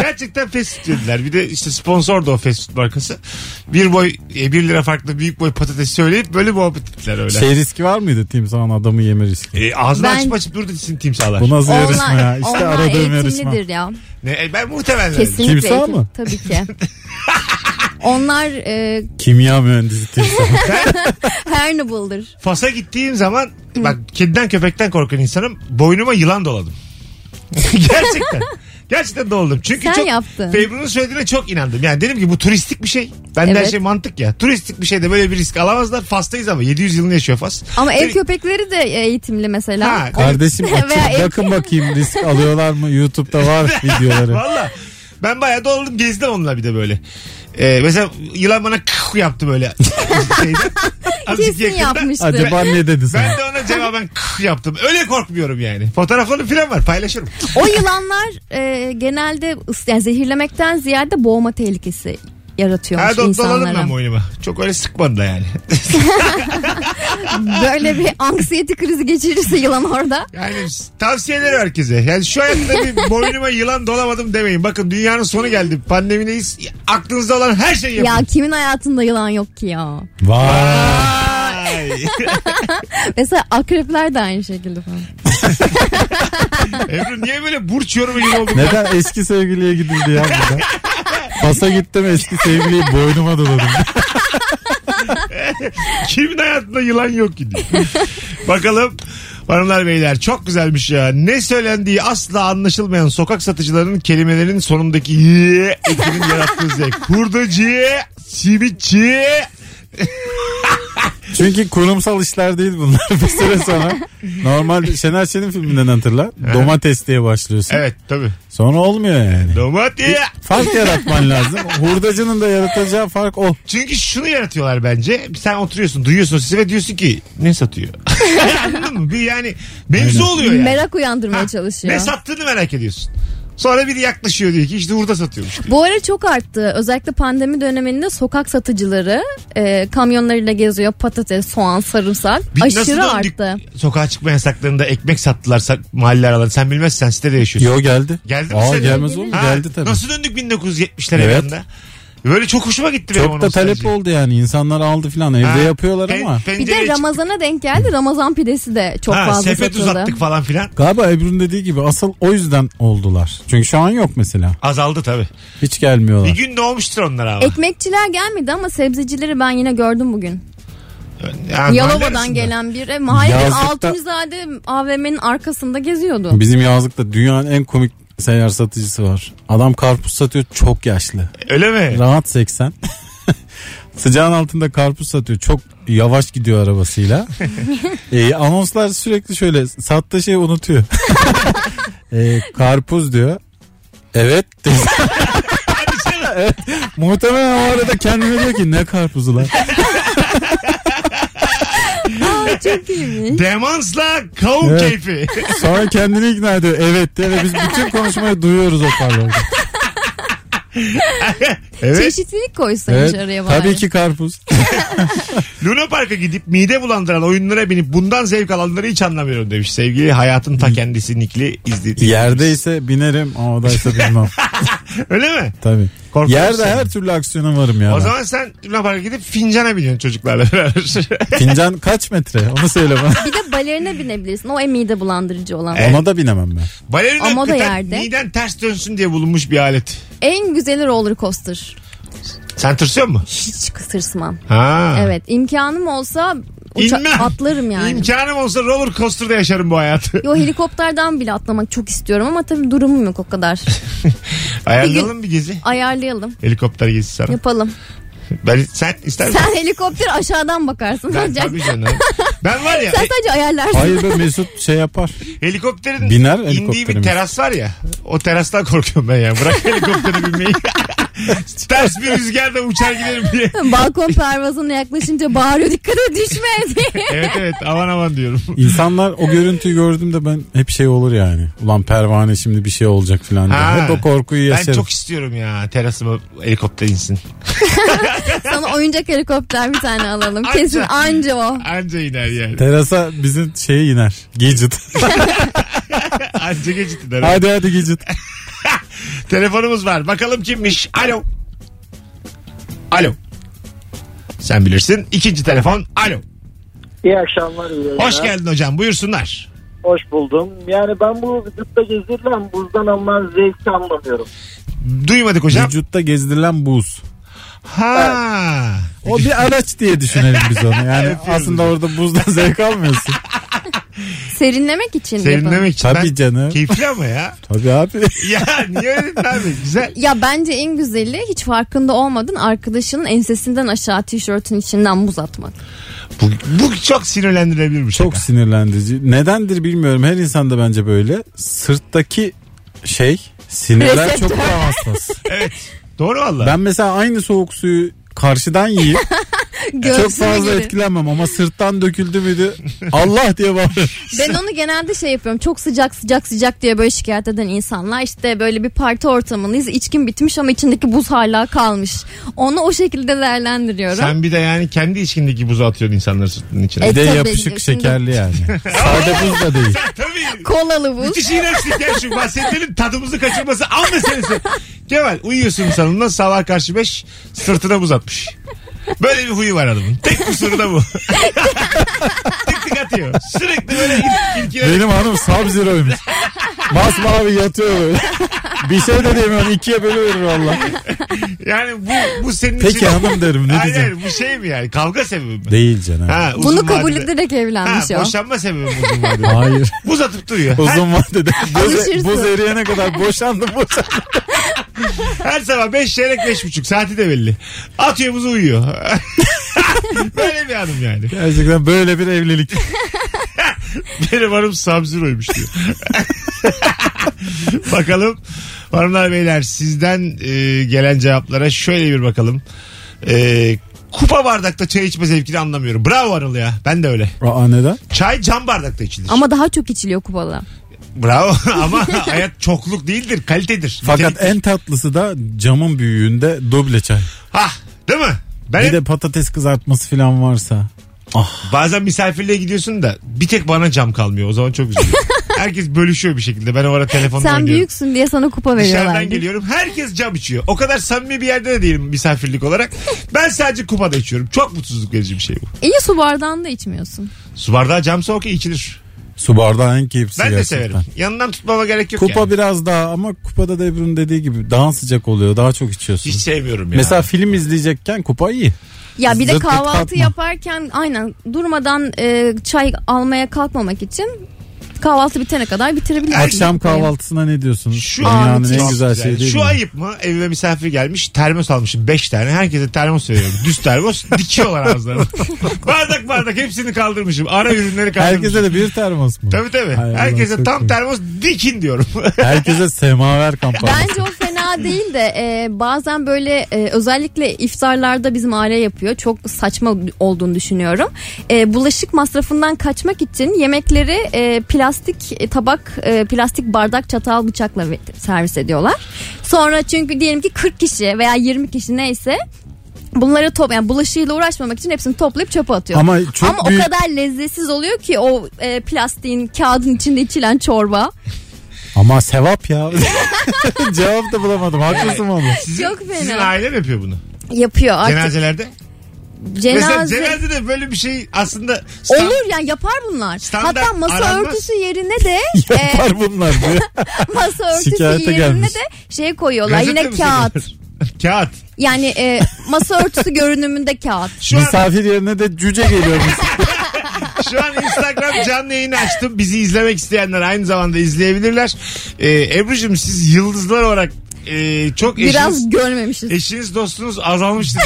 Gerçekten fast dediler. Bir de işte sponsor da o fast markası. Bir boy bir lira farklı büyük boy patates söyleyip böyle muhabbet ettiler öyle. Şey riski var mıydı timsahın adamı yeme riski? E, ağzını ben... açıp açıp durdu için timsahlar. Bu nasıl onlar, yarışma ya? İşte aradığım yarışma. Ya. Ne, ben muhtemelen öyle. Timsah mı? Tabii ki. Onlar e... kimya mühendisi timsah. Her ne buldur. Fas'a gittiğim zaman bak kediden köpekten korkan insanım. Boynuma yılan doladım. Gerçekten. Gerçekten doldum. Çünkü sen çok yaptın. Ebru'nun söylediğine çok inandım. Yani dedim ki bu turistik bir şey. Benden evet. Her şey mantık ya. Turistik bir şeyde böyle bir risk alamazlar. Fas'tayız ama yedi yüz yılını yaşıyor Fas. Ama ev yani... köpekleri de eğitimli mesela. Ha, kardeşim açıp bakın bakayım risk alıyorlar mı? YouTube'da var videoları. Valla. Ben bayağı doldum gezdim onunla bir de böyle. Ee, mesela yılan bana kıh yaptı böyle. Kesin yapmıştı. Acaba ne dedi sana? Ben de ona cevaben kıh yaptım. Öyle korkmuyorum yani. Fotoğrafları falan var paylaşırım. O yılanlar e, genelde yani zehirlemekten ziyade boğma tehlikesi yaratıyormuş evet, insanlara. Dolanım ben boynuma. Çok öyle sıkmadı da yani. Böyle bir anksiyete krizi geçirirse yılan orada. Yani tavsiyeler herkese. Yani şu hayatta bir boynuma yılan dolamadım demeyin. Bakın dünyanın sonu geldi. Pandemideyiz. Aklınızda olan her şeyi yapın. Ya kimin hayatında yılan yok ki ya? Vay. Mesela akrepler de aynı şekilde falan. Ebru niye böyle burç yorumu gibi olduk? Neden ya? Eski sevgiliye gidildi ya burada? Pasa gittim eski sevgiliyi boynuma doladım. Kimin hayatında yılan yok gidiyor. Bakalım hanımlar beyler çok güzelmiş ya. Ne söylendiği asla anlaşılmayan sokak satıcılarının kelimelerinin sonundaki ye ekinin yarattığı zevk. Hurdacı, simitçi. Çünkü kurumsal işler değil bunlar bir süre sonra. Normal Şener Şen'in filminden hatırla. Domates diye başlıyorsun. Evet tabii. Sonra olmuyor yani. Domates. Fark yaratman lazım. Hurdacının da yaratacağı fark o. Çünkü şunu yaratıyorlar bence. Sen oturuyorsun duyuyorsun sizi ve diyorsun ki ne satıyor? Anladın mı? Bir yani mevzu oluyor yani. Merak uyandırmaya ha, çalışıyor. Ne sattığını merak ediyorsun. Sonra biri yaklaşıyor diyor ki işte hurda satıyormuş diyor. Bu ara çok arttı. Özellikle pandemi döneminde sokak satıcıları e, kamyonlarıyla geziyor. Patates, soğan, sarımsak. Bir aşırı arttı. Sokağa çıkma yasaklarında ekmek sattılar mahalle aralarında. Sen bilmezsen sitede yaşıyorsun. Yo geldi. Geldi mi? Aa, gelmez oğlum. Geldi tabii. Nasıl döndük bin dokuz yüz yetmişlere evet. Bir anda? Böyle çok hoşuma gitti. Çok da talep sadece oldu yani. İnsanlar aldı filan. Evde ha, yapıyorlar pen, ama. Bir de Ramazan'a çıktık, denk geldi. Ramazan pidesi de çok ha, fazla sepet satıldı. Sepet uzattık falan filan. Galiba Ebru'nun dediği gibi asıl o yüzden oldular. Çünkü şu an yok mesela. Azaldı tabii. Hiç gelmiyorlar. Bir gün doğmuştur onlar abi. Ekmekçiler gelmedi ama sebzecileri ben yine gördüm bugün. Yani Yalova'dan gelen bir mahalle Altunizade A V M'nin arkasında geziyordu. Bizim yazlıkta dünyanın en komik seyyar satıcısı var. Adam karpuz satıyor, çok yaşlı. Öyle mi? Rahat seksen. Sıcağın altında karpuz satıyor. Çok yavaş gidiyor arabasıyla. e, anonslar sürekli şöyle, sattığı şeyi unutuyor. e, karpuz diyor. Evet. Evet. Muhtemelen o arada kendine diyor ki ne karpuzu lan. Aa, çok iyiymiş. Demansla kavun evet, keyfi. Sonra kendini ikna ediyor. Evet diye ve biz bütün konuşmayı duyuyoruz o parlarda. Evet. Çeşitlilik koysaymış evet, araya bari. Tabii ki karpuz. Luna Park'a gidip mide bulandıran oyunlara binip bundan zevk alanları hiç anlamıyorum demiş. Sevgili hayatın ta kendisi nikli izlediği. Yerdeyse binerim, havadaysa bilmem. Öyle mi? Tabii. Korkuyorum yerde seni, her türlü aksiyona varım ya. O ben zaman sen Luna Park'a gidip fincana biniyorsun çocuklarla. Fincan kaç metre? Onu söyle bana. Bir de balerine binebilirsin. O en mide bulandırıcı olan. Evet. Ona da binemem ben. Balerine ama o da yerde. Miden ters dönsün diye bulunmuş bir alet. En güzeli roller coaster. Sen tırsıyor musun? Hiç tırsmam. Ha. Evet, imkanım olsa uça- atlarım yani. İmkanım olsa roller coaster'da yaşarım bu hayatı. Yo, helikopterden bile atlamak çok istiyorum ama tabii durumum yok o kadar. Ayarlayalım bir, gün, bir gezi. Ayarlayalım. Helikopter gezisi sana. Yapalım. Ben, sen ister misin? Sen helikopter aşağıdan bakarsın. Ben ancak. Tabii canım. Ben var ya. Sen sadece ayarlarsın. Hayır be, Mesut şey yapar. Helikopterin biner, indiği bir teras var ya. O terastan korkuyorum ben ya. Bırak helikopteri binmeyi. Ters bir rüzgarda uçar giderim diye. Balkon pervazına yaklaşınca bağırıyor, dikkat et düşme diye. Evet evet, aman aman diyorum. İnsanlar o görüntüyü gördüğümde ben hep şey olur yani. Ulan pervane şimdi bir şey olacak falan diye. Ha, hep o korkuyu yaşarım. Ben çok istiyorum ya, terasıma helikopter insin. Sana oyuncak helikopter bir tane alalım. Anca, kesin anca o. Anca iner yani. Terasa bizim şeye iner. Gecit. Anca gecit iner. Hadi hadi gecit. Telefonumuz var. Bakalım kimmiş? Alo. Alo. Sen bilirsin. İkinci telefon. Alo. İyi akşamlar. Hoş geldin hocam. Buyursunlar. Hoş buldum. Yani ben bu vücutta gezdirilen buzdan aman zevki anlamıyorum. Duymadık hocam. Vücutta gezdirilen buz. Ha. Evet. O bir araç diye düşünelim biz onu. Yani aslında orada buzdan zevk almıyorsun. Serinlemek için. Serinlemek yapalım için. Tabii ben canım. Keyifli ama ya. Tabii abi. Ya niye öyle abi? Güzel. Ya bence en güzeli hiç farkında olmadın arkadaşının ensesinden aşağı tişörtün içinden buz atmak. Bu, bu çok sinirlendirebilir bir şey. Çok şaka, sinirlendirici. Nedendir bilmiyorum. Her insanda bence böyle. Sırttaki şey sinirler reseptör, çok daha hassas. Evet. Doğru valla. Ben mesela aynı soğuk suyu karşıdan yiyip çok fazla gibi etkilenmem ama sırttan döküldü müydü Allah diye bağırır. Ben onu genelde şey yapıyorum, çok sıcak sıcak sıcak diye böyle şikayet eden insanlar, işte böyle bir parti ortamındayız, içkin bitmiş ama içindeki buz hala kalmış, onu o şekilde değerlendiriyorum. Sen bir de yani kendi içkindeki buzu atıyorsun insanların sırtının içine. E, bir de yapışık şekerli yani. Sade buz da değil. Tabii. Kolalı buz. Müthiş iğrençlik ya şu bahsettiğin, tadımızı kaçırması al meselesi. Kemal uyuyorsun sanında sabah karşı beş sırtına buz atmış. Böyle bir huyu var adamın. Tek kusuru da bu. Tık tık atıyor. Sürekli böyle ilkine. Benim hanım sub-zero'ymuş. Masmavi yatıyor böyle. Bir şey de diyemiyorum. İkiye bölüverir valla. Yani bu, bu senin için. Peki içine hanım derim, ne diyeceğim. Hayır bu şey mi yani? Kavga sebebi mi? Değil canım. Ha, bunu kabul ederek evlenmiş ha, o. Boşanma sebebi mi uzun vadede? Hayır. Buz atıp duruyor. Uzun vadede. Buz, buz eriyene kadar boşandım boşandım. Her sabah beş çeyrek beş buçuk saati de belli. Atıyor buzu uyuyor. Böyle bir hanım yani. Gerçekten böyle bir evlilik. Benim hanım sub-zero'ymuş diyor. Bakalım hanımlar beyler sizden e, gelen cevaplara şöyle bir bakalım. E, kupa bardakta çay içme zevkini anlamıyorum. Bravo Arıl ya, ben de öyle. Aa, neden? Çay cam bardakta içilir. Ama daha çok içiliyor kupalı. Bravo ama hayat çokluk değildir, kalitedir. Fakat nitelik en tatlısı da camın büyüğünde duble çay. Hah değil mi? Ben bir de patates kızartması falan varsa. Ah. Bazen misafirliğe gidiyorsun da bir tek bana cam kalmıyor, o zaman çok üzülüyorum. herkes bölüşüyor bir şekilde. Ben o ara telefonla Sen oynuyorum. Sen büyüksün diye sana kupa veriyorlar. Dışarıdan geliyorum. Herkes cam içiyor. O kadar samimi bir yerde de değilim misafirlik olarak. Ben sadece kupada içiyorum. Çok mutsuzluk verici bir şey bu. İyi, su bardağını da içmiyorsun. Su bardağı camsa okey, içilir. Su bardağı en keyifli. Ben de gerçekten severim. Yanından tutmama gerek yok. Kupa yani biraz daha, ama kupada da Ebru'nun dediği gibi daha sıcak oluyor. Daha çok içiyorsun. Hiç sevmiyorum ya. Mesela film izleyecekken kupa iyi. Ya bir de kahvaltı yaparken aynen durmadan e, çay almaya kalkmamak için kahvaltı bitene kadar bitirebilirim. Akşam kahvaltısına ne diyorsunuz? Şu dünyanın en güzel şeyi değil mi? Şu ayıp mı? Evime misafir gelmiş, termos almışım beş tane. Herkese termos veriyorum. Düz termos dikiyorlar ağızlarına. Bardak bardak hepsini kaldırmışım. Ara ürünleri kaldırmışım. Herkese de bir termos mu? Tabii tabii. Hay herkese tam iyi termos dikin diyorum. Herkese semaver kampanyası. Bence o fena değil de e, bazen böyle e, özellikle iftarlarda bizim aile yapıyor. Çok saçma olduğunu düşünüyorum. E, bulaşık masrafından kaçmak için yemekleri e, pilav plastik tabak, plastik bardak, çatal, bıçakla servis ediyorlar. Sonra çünkü diyelim ki kırk kişi veya yirmi kişi neyse, bunları top, yani bulaşığıyla uğraşmamak için hepsini toplayıp çöpe atıyor. Ama, Ama büyük... o kadar lezzetsiz oluyor ki o e, plastiğin, kağıdın içinde içilen çorba. Ama sevap ya. Cevap da bulamadım. Haklısın oğlum. Sizin, Çok fena. Sizin aile mi yapıyor bunu? Yapıyor artık. Cenazelerde? Cenaze... Mesela cenazede böyle bir şey aslında... Stand... Olur yani, yapar bunlar. Standart Hatta masa aranmaz. örtüsü yerine de... yapar e... bunlar diyor. Masa örtüsü Şikayete yerine gelmiş. de şey koyuyorlar. Gazete yine kağıt. Kağıt. Yani e, masa örtüsü görünümünde kağıt. Şu Misafir an... yerine de cüce geliyor. Şu an Instagram canlı yayını açtım. Bizi izlemek isteyenler aynı zamanda izleyebilirler. E, Ebru'cum, siz yıldızlar olarak... Ee, çok Biraz eşiniz, görmemişiz. Eşiniz dostunuz azalmıştı.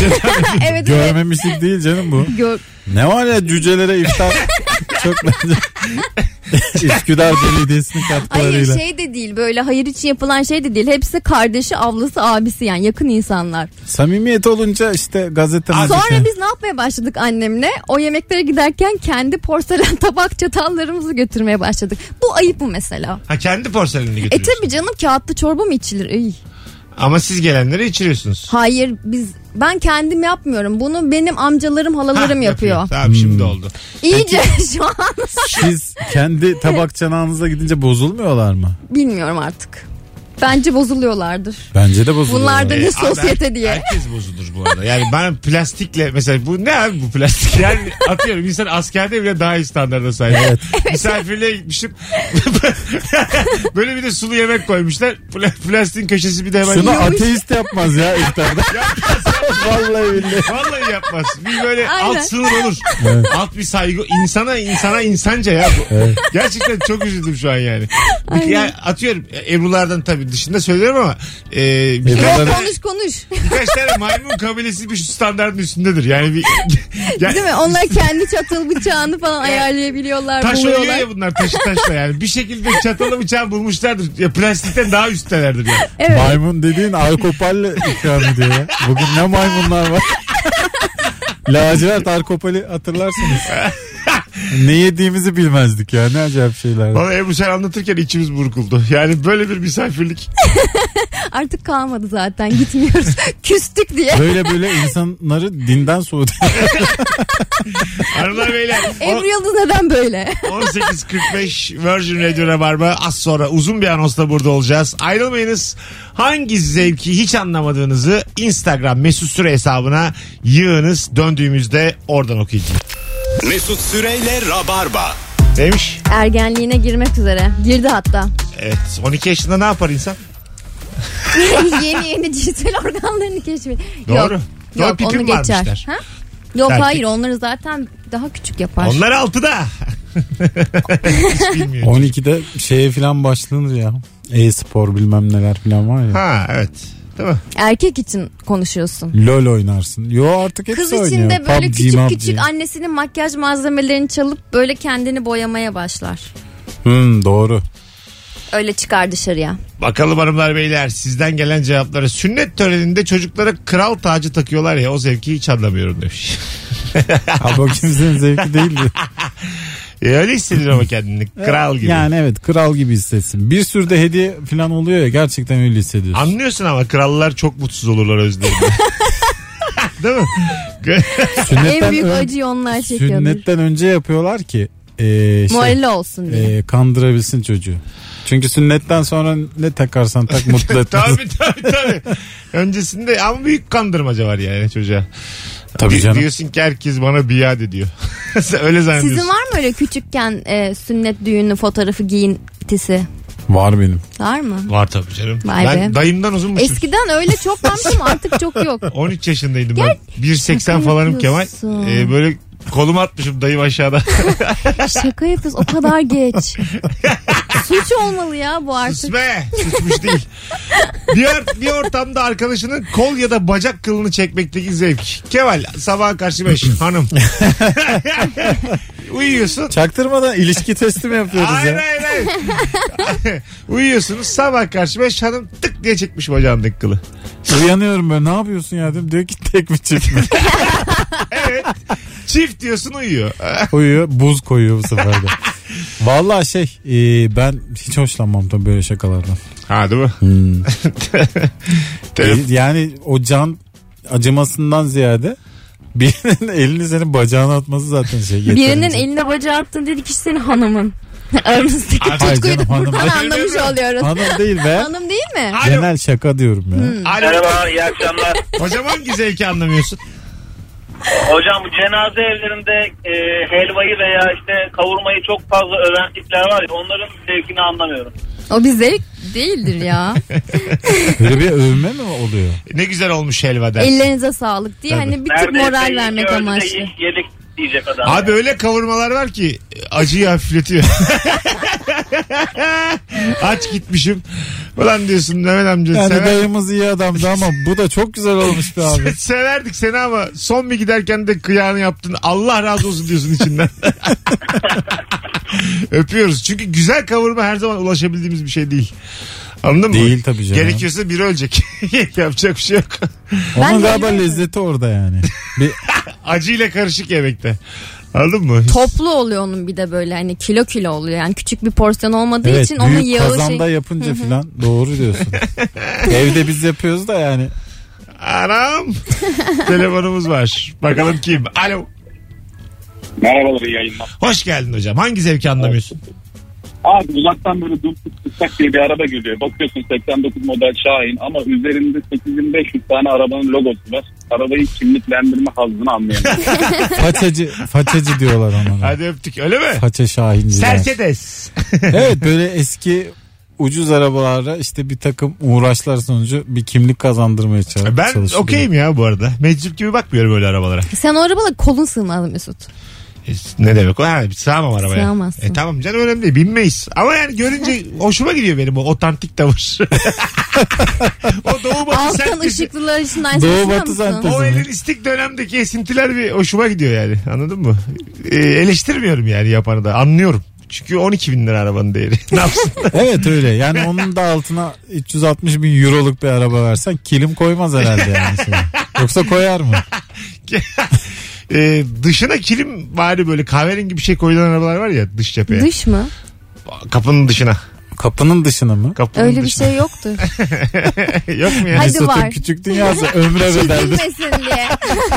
Evet, görmemişlik evet. değil canım bu. Gör... Ne var ya, cücelere iftar. Çok bence. Üsküdar Belediyesi'nin katkılarıyla. Hayır, şey de değil, böyle hayır için yapılan şey de değil. Hepsi kardeşi, ablası, abisi, yani yakın insanlar. Samimiyet olunca işte gazete. Sonra biz ne yapmaya başladık annemle? O yemeklere giderken kendi porselen tabak çatallarımızı götürmeye başladık. Bu ayıp mı mesela? Ha, kendi porselenini götürüyorsun. E tabii canım, kağıtlı çorba mı içilir? Ey. Ama siz gelenlere içiriyorsunuz. Hayır, biz ben kendim yapmıyorum. Bunu benim amcalarım, halalarım ha, yapıyor. yapıyor. Tamam, hmm. şimdi oldu. İyice Peki, şu an. Siz kendi tabak çanağınıza gidince bozulmuyorlar mı? Bilmiyorum artık. Bence bozuluyorlardır. Bence de bozuluyorlar. Bunlar da ne ee, sosyete her, diye. Herkes bozulur bu arada. Yani ben plastikle mesela, bu ne abi, bu plastik? Yani atıyorum, insan askerde bile daha iyi standarda sahip. Evet. Misafirliğe gitmiştim. Böyle bir de sulu yemek koymuşlar. Plastiğin köşesi bir de hemen. Şunu ateist yapmaz ya iftarda. Vallahi billahi. Vallahi yapmaz. Bir böyle Aynen. alt sınır olur. Evet. Alt bir saygı. İnsana insana insanca ya. Evet. Gerçekten çok üzüldüm şu an yani. yani atıyorum Ebru'lardan tabii dışında söylüyorum ama e, bir Yok tane, konuş konuş. Birkaç tane maymun kabilesi bir şu standartın üstündedir. Yani bir yani, değil mi? Onlar kendi çatal bıçağını falan yani, ayarlayabiliyorlar. Taş oluyor ya bunlar, taşı taşla yani. Bir şekilde çatalı bıçağı bulmuşlardır. Ya plastikten daha üsttelerdir yani. Evet. Maymun dediğin alkopalle ikram ediyor ya. Bugün ne maymunlar var. Lacivert alkopali hatırlarsınız. Ne yediğimizi bilmezdik ya. Ne acayip şeyler. Bana Ebru sen anlatırken içimiz burkuldu. Yani böyle bir misafirlik. Artık kalmadı zaten, gitmiyoruz. Küstük diye. Böyle böyle insanları dinden soğudu. Hanımlar beyler. Ebru Yıldız neden böyle? on sekiz kırk beş Virgin Radio Rabarba. Az sonra uzun bir anonsla burada olacağız. Ayrılmayınız. Hangi zevki hiç anlamadığınızı Instagram Mesut Süre hesabına yığınız. Döndüğümüzde oradan okuyacağım. Mesut Süre'yle Rabarba. Neymiş? Ergenliğine girmek üzere. Girdi hatta. Evet. on iki yaşında ne yapar insan? Yeni yeni cinsel organlarını keşfediyor. Doğru. Yok, Doğru yok, pipim onu geçer. Ha? Yok Dertik. hayır, onları zaten daha küçük yapar. Onlar altıda. Hiç bilmiyorum. on ikide şeye falan başlanır ya. E-spor bilmem neler falan var ya. Ha evet. Erkek için konuşuyorsun. Lol oynarsın. Yo, artık hepsi oynuyor. Kız için oynuyor. De böyle P U B G, küçük küçük annesinin makyaj malzemelerini çalıp böyle kendini boyamaya başlar. Hmm, doğru. Öyle çıkar dışarıya. Bakalım hanımlar beyler sizden gelen cevaplara. Sünnet töreninde çocuklara kral tacı takıyorlar ya, o zevki hiç anlamıyorum demiş. Abi o kimsenin zevki değildi. E öyle hissedir ama kendini. Kral gibi. Yani evet, kral gibi hissetsin. Bir sürü de hediye falan oluyor ya, gerçekten öyle hissediyorsun. Anlıyorsun ama krallar çok mutsuz olurlar özlerinde. Değil mi? En büyük acıyı onlar çekiyorlar. Sünnetten önce yapıyorlar ki e, şey, muhalle olsun diye. E, kandırabilsin çocuğu. Çünkü sünnetten sonra ne takarsan tak mutlu etmez. Tabii tabii tabii. Öncesinde ama büyük kandırmaca var yani çocuğa. Tabii canım. Diyorsun ki herkes bana biat ediyor. Öyle zannediyorsun. Sizin var mı öyle küçükken e, sünnet düğünü fotoğrafı giyintisi? Var benim. Var mı? Var tabii canım. Vay ben be. Dayımdan uzunmuşum. Eskiden öyle çok varmışım artık çok yok. on üç yaşındaydım ben. bir seksen falanım Kemal. Ee, böyle kolumu atmışım dayım aşağıda. Şaka yapıyoruz o kadar geç. Suç olmalı ya bu artık. Sus be, susmuş değil. Bir, or- bir ortamda arkadaşının kol ya da bacak kılını çekmekteki zevk. Kemal sabaha karşı beş hanım. Uyuyorsun. Çaktırmadan ilişki testi mi yapıyoruz hayır, ya? Hayır hayır. Uyuyorsunuz sabah karşı beş hanım tık diye çekmiş bacağındaki kılı. Uyanıyorum ben ne yapıyorsun ya dedim. Diyor ki tek mi çift mi? Evet. Çift diyorsun uyuyor. Uyuyor buz koyuyor bu sefer de. Vallahi şey e, ben hiç hoşlanmam tabii böyle şakalardan. Ha değil mi? Hmm. e, yani o can acımasından ziyade birinin elini senin bacağına atması zaten şey. Birinin eline bacağı attın dedi ki senin hanımın. Aramızdaki tutkuyu da buradan anlamış oluyoruz. Hanım değil be. Hanım değil mi? Alo. Genel şaka diyorum ya. Hmm. Merhaba iyi akşamlar. Hocam hangi zevki anlamıyorsun? Hocam cenaze evlerinde e, helvayı veya işte kavurmayı çok fazla öven tipler var ya onların zevkini anlamıyorum. O bir zevk değildir ya. Böyle bir övme mi oluyor? Ne güzel olmuş helva dersin. Ellerinize sağlık diye tabii. Hani bir tür moral vermek amaçlı. Yedik diyecek adam. Abi yani. Öyle kavurmalar var ki acıyı hafifletiyor. Aç gitmişim. Ulan diyorsun Mehmet amca. Yani sever... dayımız iyi adamdı ama bu da çok güzel olmuştu abi. Severdik seni ama son bir giderken de kıyağını yaptın. Allah razı olsun diyorsun içinden. Öpüyoruz. Çünkü güzel kavurma her zaman ulaşabildiğimiz bir şey değil. Anladın değil, mı? Değil tabii canım. Gerekiyorsa biri ölecek. Yapacak bir şey yok. Onun galiba lezzeti orada yani. Bir... acıyla karışık yemekte. Anladın mı? Toplu oluyor onun bir de böyle hani kilo kilo oluyor yani küçük bir porsiyon olmadığı evet, için onun yağı şey. Evet büyük kazanda yapınca filan doğru diyorsun. Evde biz yapıyoruz da yani. Anam. Telefonumuz var. Bakalım kim? Alo. Merhabalar iyi yayınlar. Hoş geldin hocam. Hangi zevki anlamıyorsun? Abi uzaktan böyle durup tutsak diye bir araba geliyor. Bakıyorsun seksen dokuz model Şahin ama üzerinde sekiz bin beş yüz tane arabanın logosu var. Arabayı kimliklendirme hazzını anlayamıyorum. Façacı, façacı diyorlar ona. Hadi öptük öyle mi? Faça Şahinciler. Mercedes. Evet böyle eski ucuz arabalara işte bir takım uğraşlar sonucu bir kimlik kazandırmaya çalışıyor. Ben okeyim ya bu arada. Meczup gibi bakmıyorum öyle arabalara. Sen o arabalara kolun sığmaz Mesut. Ne demek o? Ha, sığamam arabaya. Sığamazsın. E tamam canım önemli değil. Binmeyiz. Ama yani görünce hoşuma gidiyor benim o otantik tavır. O Doğu Batı sentezi. Doğu Batı sentezi. O elenistik dönemdeki esintiler bir hoşuma gidiyor yani. Anladın mı? E, eleştirmiyorum yani yapanı da. Anlıyorum. Çünkü on iki bin lira arabanın değeri. Ne yapsın? Evet öyle. Yani onun da altına üç yüz altmış bin euroluk bir araba versen kilim koymaz herhalde yani. Sana. Yoksa koyar mı? Ee, dışına kilim bari böyle kahverengi bir şey koyulan arabalar var ya dış cepheye. Dış mı? Kapının dışına. Kapının dışına mı? Kapının öyle dışına. Bir şey yoktur. Yok mu ya? Hadi var. Küçük dünyası ömre bedeldi. Çizilmesin diye.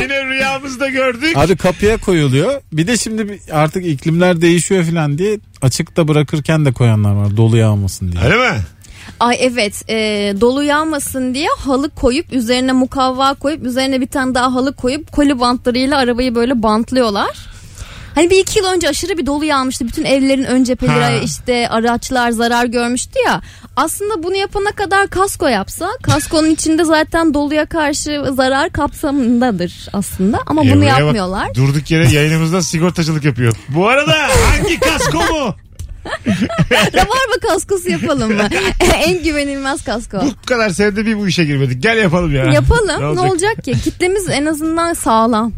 Yine rüyamızda gördük. Abi kapıya koyuluyor. Bir de şimdi artık iklimler değişiyor falan diye açıkta bırakırken de koyanlar var dolu yağmasın diye. Öyle mi? Ay evet e, dolu yağmasın diye halı koyup üzerine mukavva koyup üzerine bir tane daha halı koyup koli bantlarıyla arabayı böyle bantlıyorlar. Hani bir iki yıl önce aşırı bir dolu yağmıştı. Bütün evlerin ön cepheleri ha. işte araçlar zarar görmüştü ya. Aslında bunu yapana kadar kasko yapsa kaskonun içinde zaten doluya karşı zarar kapsamındadır aslında. Ama e, bunu yapmıyorlar. Bak, durduk yere yayınımızda sigortacılık yapıyor. Bu arada hangi kasko bu? Rabarba kaskosu yapalım mı? En güvenilmez kasko. Bu kadar senede bir bu işe girmedik. Gel yapalım ya. Yapalım. Ne olacak, ne olacak ki? Kitlemiz en azından sağlam.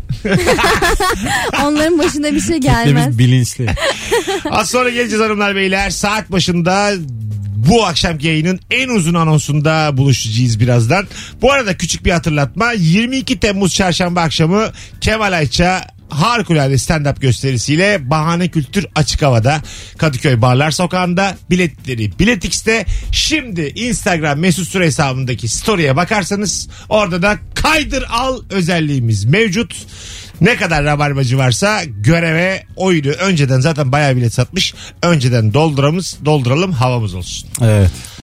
Onların başına bir şey gelmez. Kitlemiz bilinçli. Az sonra geleceğiz hanımlar beyler. Saat başında bu akşamki yayının en uzun anonsunda buluşacağız birazdan. Bu arada küçük bir hatırlatma. yirmi iki Temmuz çarşamba akşamı Kemal Ayça harikulade stand-up gösterisiyle Bahane Kültür açık havada Kadıköy Barlar Sokağı'nda biletleri Bilet X'te. Şimdi Instagram Mesut Süre hesabındaki story'e bakarsanız orada da kaydır al özelliğimiz mevcut. Ne kadar rabarbacı varsa göreve oydu. Önceden zaten bayağı bilet satmış. Önceden dolduralım, dolduralım havamız olsun. Evet.